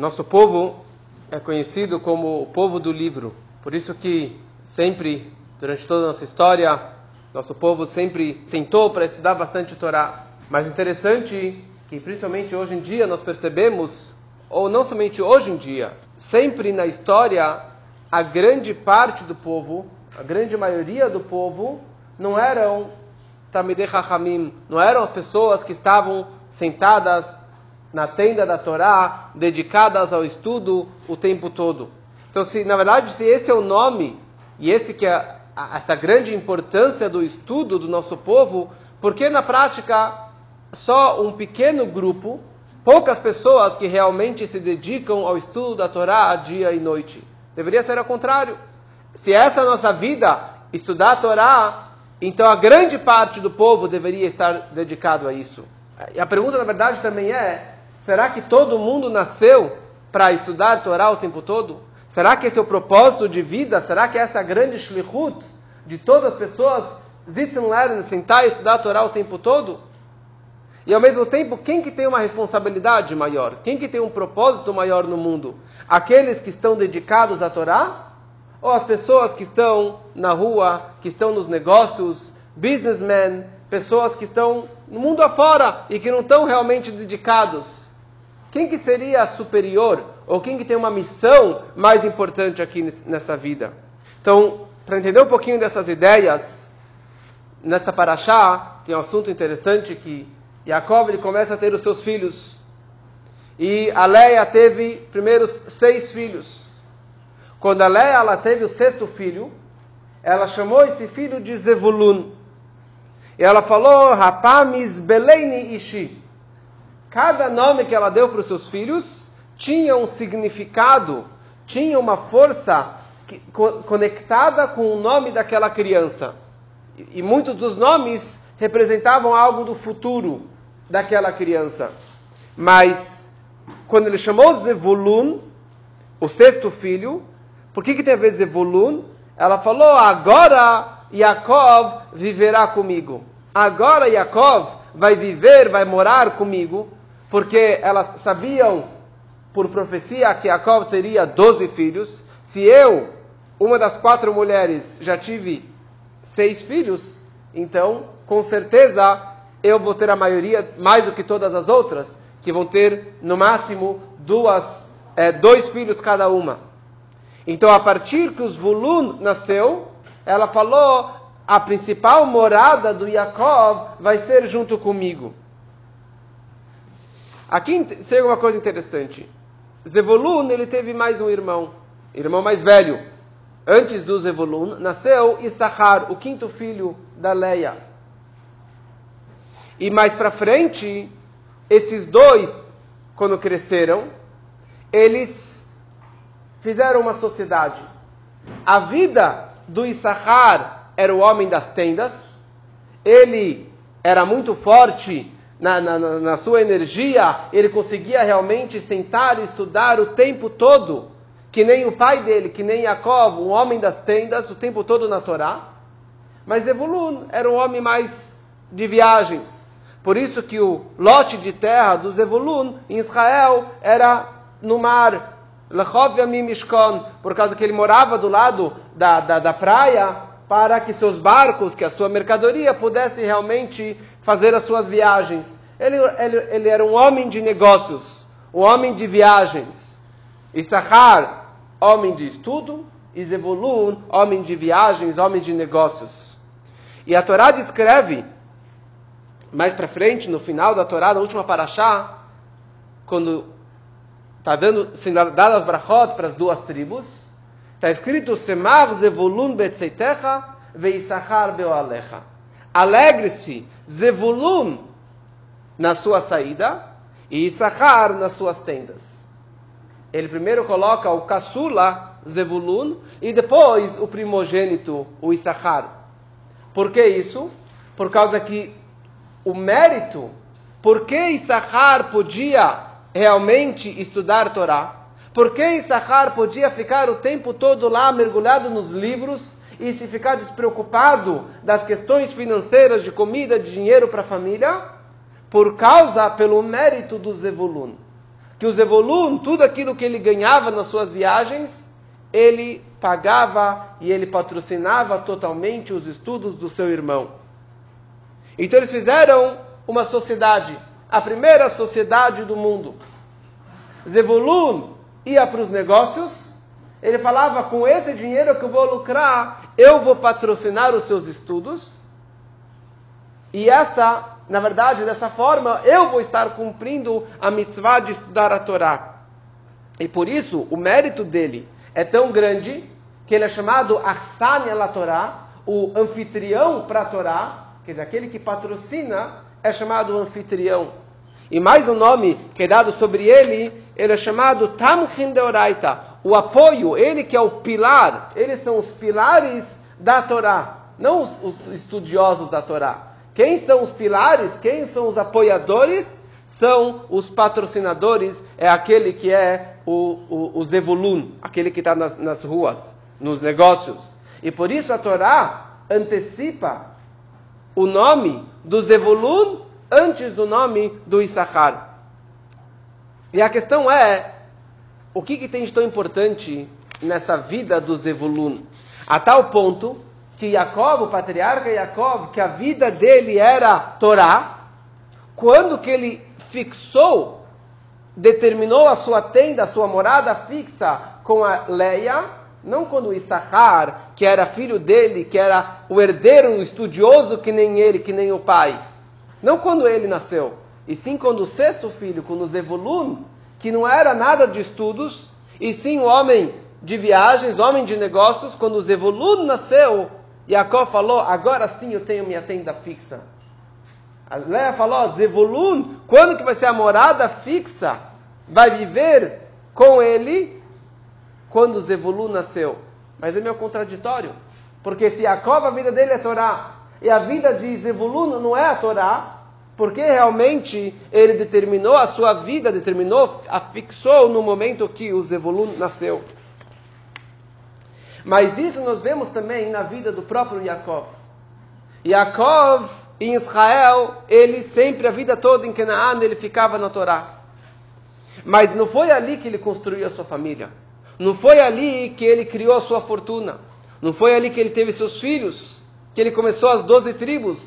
Nosso povo é conhecido como o povo do livro. Por isso que sempre, durante toda a nossa história, nosso povo sempre sentou para estudar bastante o Torá. Mas o interessante é que, principalmente hoje em dia, nós percebemos, ou não somente hoje em dia, sempre na história, a grande parte do povo, a grande maioria do povo, não eram Talmidei Chachamim, não eram as pessoas que estavam sentadas na tenda da Torá, dedicadas ao estudo o tempo todo. Então, se esse é o nome, e esse que é essa grande importância do estudo do nosso povo, porque na prática só um pequeno grupo, poucas pessoas que realmente se dedicam ao estudo da Torá dia e noite? Deveria ser ao contrário. Se essa é a nossa vida, estudar a Torá, então a grande parte do povo deveria estar dedicado a isso. E a pergunta, na verdade, também é: será que todo mundo nasceu para estudar a Torá o tempo todo? Será que esse é o propósito de vida? Será que essa é a grande shlichut de todas as pessoas, sitzen lernen, sentar e estudar a Torá o tempo todo? E ao mesmo tempo, quem que tem uma responsabilidade maior? Quem que tem um propósito maior no mundo? Aqueles que estão dedicados à Torá? Ou as pessoas que estão na rua, que estão nos negócios, businessmen, pessoas que estão no mundo afora e que não estão realmente dedicados? Quem que seria superior? Ou quem que tem uma missão mais importante aqui nessa vida? Então, para entender um pouquinho dessas ideias, nessa paraxá, tem um assunto interessante que Yaakov, ele começa a ter os seus filhos. E a Leia teve primeiros 6 filhos. Quando a Leia ela teve o 6º filho, ela chamou esse filho de Zevulun. E ela falou, Rapamis Beleini Ishi. Cada nome que ela deu para os seus filhos tinha um significado, tinha uma força conectada com o nome daquela criança. E muitos dos nomes representavam algo do futuro daquela criança. Mas, quando ele chamou Zevulun, o 6º filho, por que tem a ver Zevulun? Ela falou, agora Yaakov viverá comigo. Agora Yaakov vai viver, vai morar comigo, porque elas sabiam, por profecia, que Yaakov teria 12 filhos. Se eu, uma das 4 mulheres, já tive 6 filhos, então, com certeza, eu vou ter a maioria, mais do que todas as outras, que vão ter, no máximo, 2 filhos cada uma. Então, a partir que o Zvulun nasceu, ela falou, a principal morada do Yaakov vai ser junto comigo. Aqui chega uma coisa interessante. Zevulun, ele teve mais um irmão mais velho. Antes do Zevulun, nasceu Issachar, o 5º filho da Leia. E mais para frente, esses 2, quando cresceram, eles fizeram uma sociedade. A vida do Issachar era o homem das tendas. Ele era muito forte na sua energia. Ele conseguia realmente sentar e estudar o tempo todo. Que nem o pai dele, que nem Yaakov, o homem das tendas, o tempo todo na Torá. Mas Zevulun era um homem mais de viagens. Por isso que o lote de terra do Zevulun em Israel era no mar. Lechov Yamim Mishkon, por causa que ele morava do lado da praia, para que seus barcos, que a sua mercadoria, pudesse realmente fazer as suas viagens. Ele era um homem de negócios, um homem de viagens. Issachar, homem de estudo, e Zevulun, homem de viagens, homem de negócios. E a Torá descreve, mais para frente, no final da Torá, na última paraxá, quando está dando as brachot para as 2 tribos, está escrito, Semar Zevulun betzeitecha veissachar beoalecha. Alegre-se Zevulun na sua saída e Issachar nas suas tendas. Ele primeiro coloca o caçula Zevulun e depois o primogênito, o Issachar. Por que isso? Por causa que o mérito, por que Issachar podia realmente estudar Torá? Por que Issachar podia ficar o tempo todo lá mergulhado nos livros e se ficar despreocupado das questões financeiras, de comida, de dinheiro para a família? Pelo mérito do Zevulun. que o Zevulun, tudo aquilo que ele ganhava nas suas viagens, ele pagava e ele patrocinava totalmente os estudos do seu irmão. Então eles fizeram uma sociedade, a primeira sociedade do mundo. Zevulun ia para os negócios, ele falava, com esse dinheiro que eu vou lucrar, eu vou patrocinar os seus estudos, e essa, na verdade, dessa forma, eu vou estar cumprindo a mitzvah de estudar a Torá. E por isso, o mérito dele é tão grande, que ele é chamado Arsane la Torá, o anfitrião para a Torá, quer dizer, aquele que patrocina, é chamado anfitrião. E mais um nome que é dado sobre ele, ele é chamado Tamchin Deoraita, o apoio, ele que é o pilar, eles são os pilares da Torá, não os estudiosos da Torá. Quem são os pilares, quem são os apoiadores, são os patrocinadores, é aquele que é o Zevulun, aquele que está nas ruas, nos negócios. E por isso a Torá antecipa o nome do Zevulun antes do nome do Issacar. E a questão é, o que tem de tão importante nessa vida do Zevulun? A tal ponto que Yaakov, o patriarca Yaakov, que a vida dele era Torá, quando que ele fixou, determinou a sua tenda, a sua morada fixa com a Leia, não quando o Issacar, que era filho dele, que era o herdeiro, o estudioso, que nem ele, que nem o pai. Não quando ele nasceu, e sim quando o sexto filho, quando o Zevulun, que não era nada de estudos, e sim homem de viagens, homem de negócios, quando o Zevulun nasceu, Jacó falou, agora sim eu tenho minha tenda fixa. A Leia falou, Zevulun, quando que vai ser a morada fixa? Vai viver com ele quando o Zevulun nasceu. Mas é meio contraditório, porque se Jacó, a vida dele é Torá, e a vida de Zevulun não é a Torá, porque realmente ele determinou a sua vida, fixou no momento que o Zevulun nasceu. Mas isso nós vemos também na vida do próprio Yaakov. Yaakov, em Israel, ele sempre, a vida toda em Canaã, ele ficava na Torá. Mas não foi ali que ele construiu a sua família. Não foi ali que ele criou a sua fortuna. Não foi ali que ele teve seus filhos, que ele começou as 12 tribos.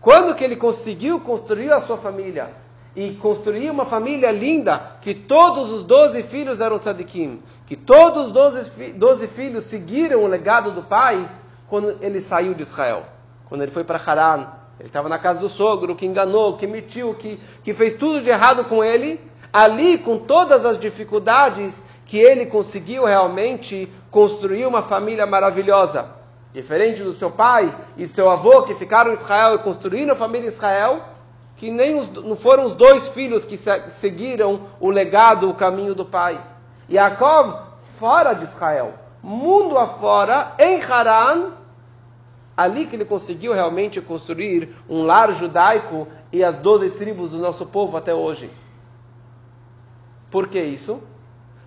Quando que ele conseguiu construir a sua família? E construir uma família linda, que todos os 12 filhos eram tzadikim, que todos os 12 filhos seguiram o legado do pai, quando ele saiu de Israel, quando ele foi para Haran, ele estava na casa do sogro, que enganou, que mentiu, que fez tudo de errado com ele, ali com todas as dificuldades, que ele conseguiu realmente construir uma família maravilhosa, diferente do seu pai e seu avô, que ficaram em Israel e construíram a família em Israel, que não foram os dois filhos que seguiram o legado, o caminho do pai. Yaakov, fora de Israel, mundo afora, em Haran, ali que ele conseguiu realmente construir um lar judaico e as 12 tribos do nosso povo até hoje. Por que isso?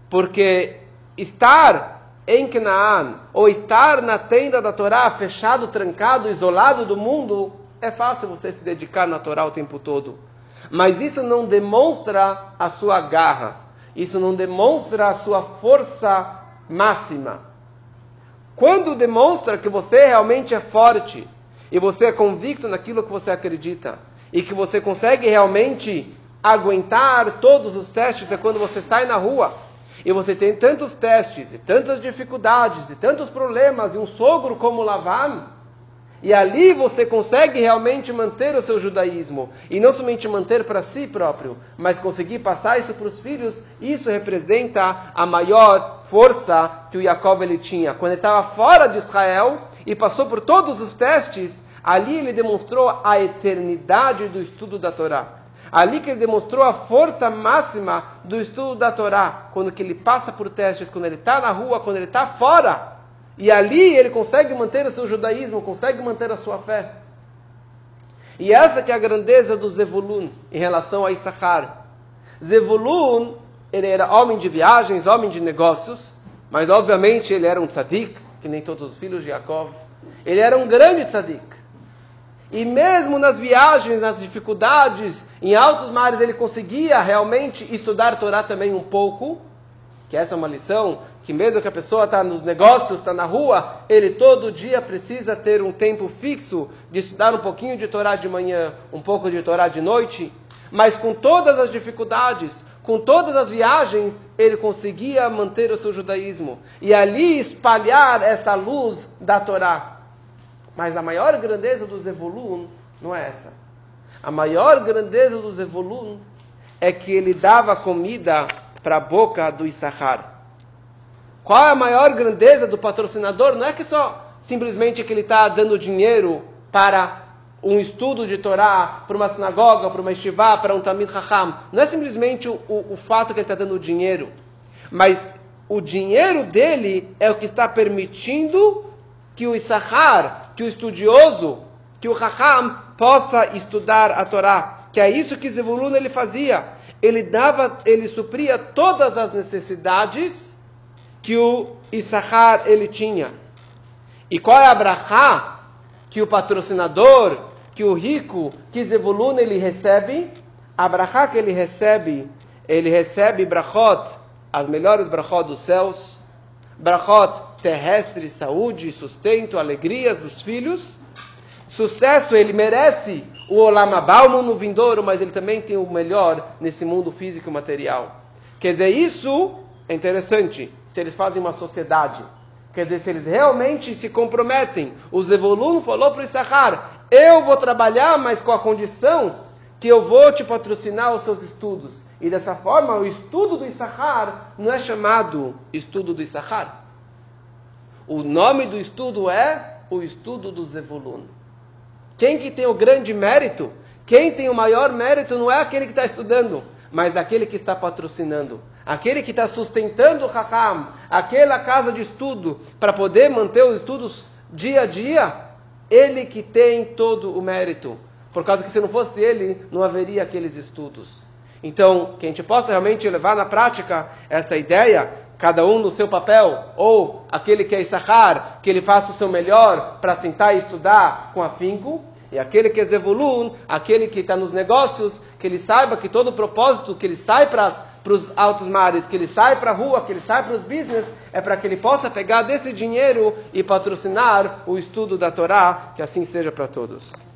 Porque estar em Canaã, ou estar na tenda da Torá, fechado, trancado, isolado do mundo, é fácil você se dedicar na Torá o tempo todo. Mas isso não demonstra a sua garra. Isso não demonstra a sua força máxima. Quando demonstra que você realmente é forte, e você é convicto naquilo que você acredita, e que você consegue realmente aguentar todos os testes, é quando você sai na rua, e você tem tantos testes, e tantas dificuldades, e tantos problemas, e um sogro como Lavan, e ali você consegue realmente manter o seu judaísmo. E não somente manter para si próprio, mas conseguir passar isso para os filhos. Isso representa a maior força que o Yaakov ele tinha. Quando ele estava fora de Israel e passou por todos os testes, ali ele demonstrou a eternidade do estudo da Torá. Ali que ele demonstrou a força máxima do estudo da Torá. Quando que ele passa por testes, quando ele está na rua, quando ele está fora. E ali ele consegue manter o seu judaísmo, consegue manter a sua fé. E essa que é a grandeza do Zevulun em relação a Issacar. Zevulun, ele era homem de viagens, homem de negócios, mas obviamente ele era um tzadik, que nem todos os filhos de Yaakov. Ele era um grande tzadik. E mesmo nas viagens, nas dificuldades, em altos mares, ele conseguia realmente estudar Torá também um pouco. Que essa é uma lição que mesmo que a pessoa está nos negócios, está na rua, ele todo dia precisa ter um tempo fixo de estudar um pouquinho de Torá de manhã, um pouco de Torá de noite. Mas com todas as dificuldades, com todas as viagens, ele conseguia manter o seu judaísmo. E ali espalhar essa luz da Torá. Mas a maior grandeza do Zevulun não é essa. A maior grandeza do Zevulun é que ele dava comida para a boca do Issachar. Qual é a maior grandeza do patrocinador? Não é que só simplesmente que ele está dando dinheiro para um estudo de Torá, para uma sinagoga, para uma estivá, para um Tamid Chacham. Não é simplesmente o fato que ele está dando dinheiro. Mas o dinheiro dele é o que está permitindo que o Issachar, que o estudioso, que o Chacham possa estudar a Torá. Que é isso que Zevulun ele fazia. Ele supria todas as necessidades que o Issachar ele tinha. E qual é a brachá que o patrocinador, que o rico, que Zevulun ele recebe? A brachá que ele recebe brachot, as melhores brachot dos céus, brachot terrestre, saúde, sustento, alegrias dos filhos, sucesso. Ele merece o Olam Haba, o mundo vindouro, mas ele também tem o melhor nesse mundo físico e material. Quer dizer, isso é interessante, se eles fazem uma sociedade. Quer dizer, se eles realmente se comprometem. O Zevulun falou para o Issachar: eu vou trabalhar, mas com a condição que eu vou te patrocinar os seus estudos. E dessa forma, o estudo do Issachar não é chamado estudo do Issachar. O nome do estudo é o estudo do Zevulun. Quem que tem o grande mérito, quem tem o maior mérito não é aquele que está estudando, mas aquele que está patrocinando. Aquele que está sustentando o Chacham, aquela casa de estudo, para poder manter os estudos dia a dia, ele que tem todo o mérito. Por causa que se não fosse ele, não haveria aqueles estudos. Então, que a gente possa realmente levar na prática essa ideia, cada um no seu papel, ou aquele que é Issachar, que ele faça o seu melhor para sentar e estudar com afinco, e aquele que é Zevulun, aquele que está nos negócios, que ele saiba que todo o propósito, que ele sai para os altos mares, que ele sai para a rua, que ele sai para os business, é para que ele possa pegar desse dinheiro e patrocinar o estudo da Torá, que assim seja para todos.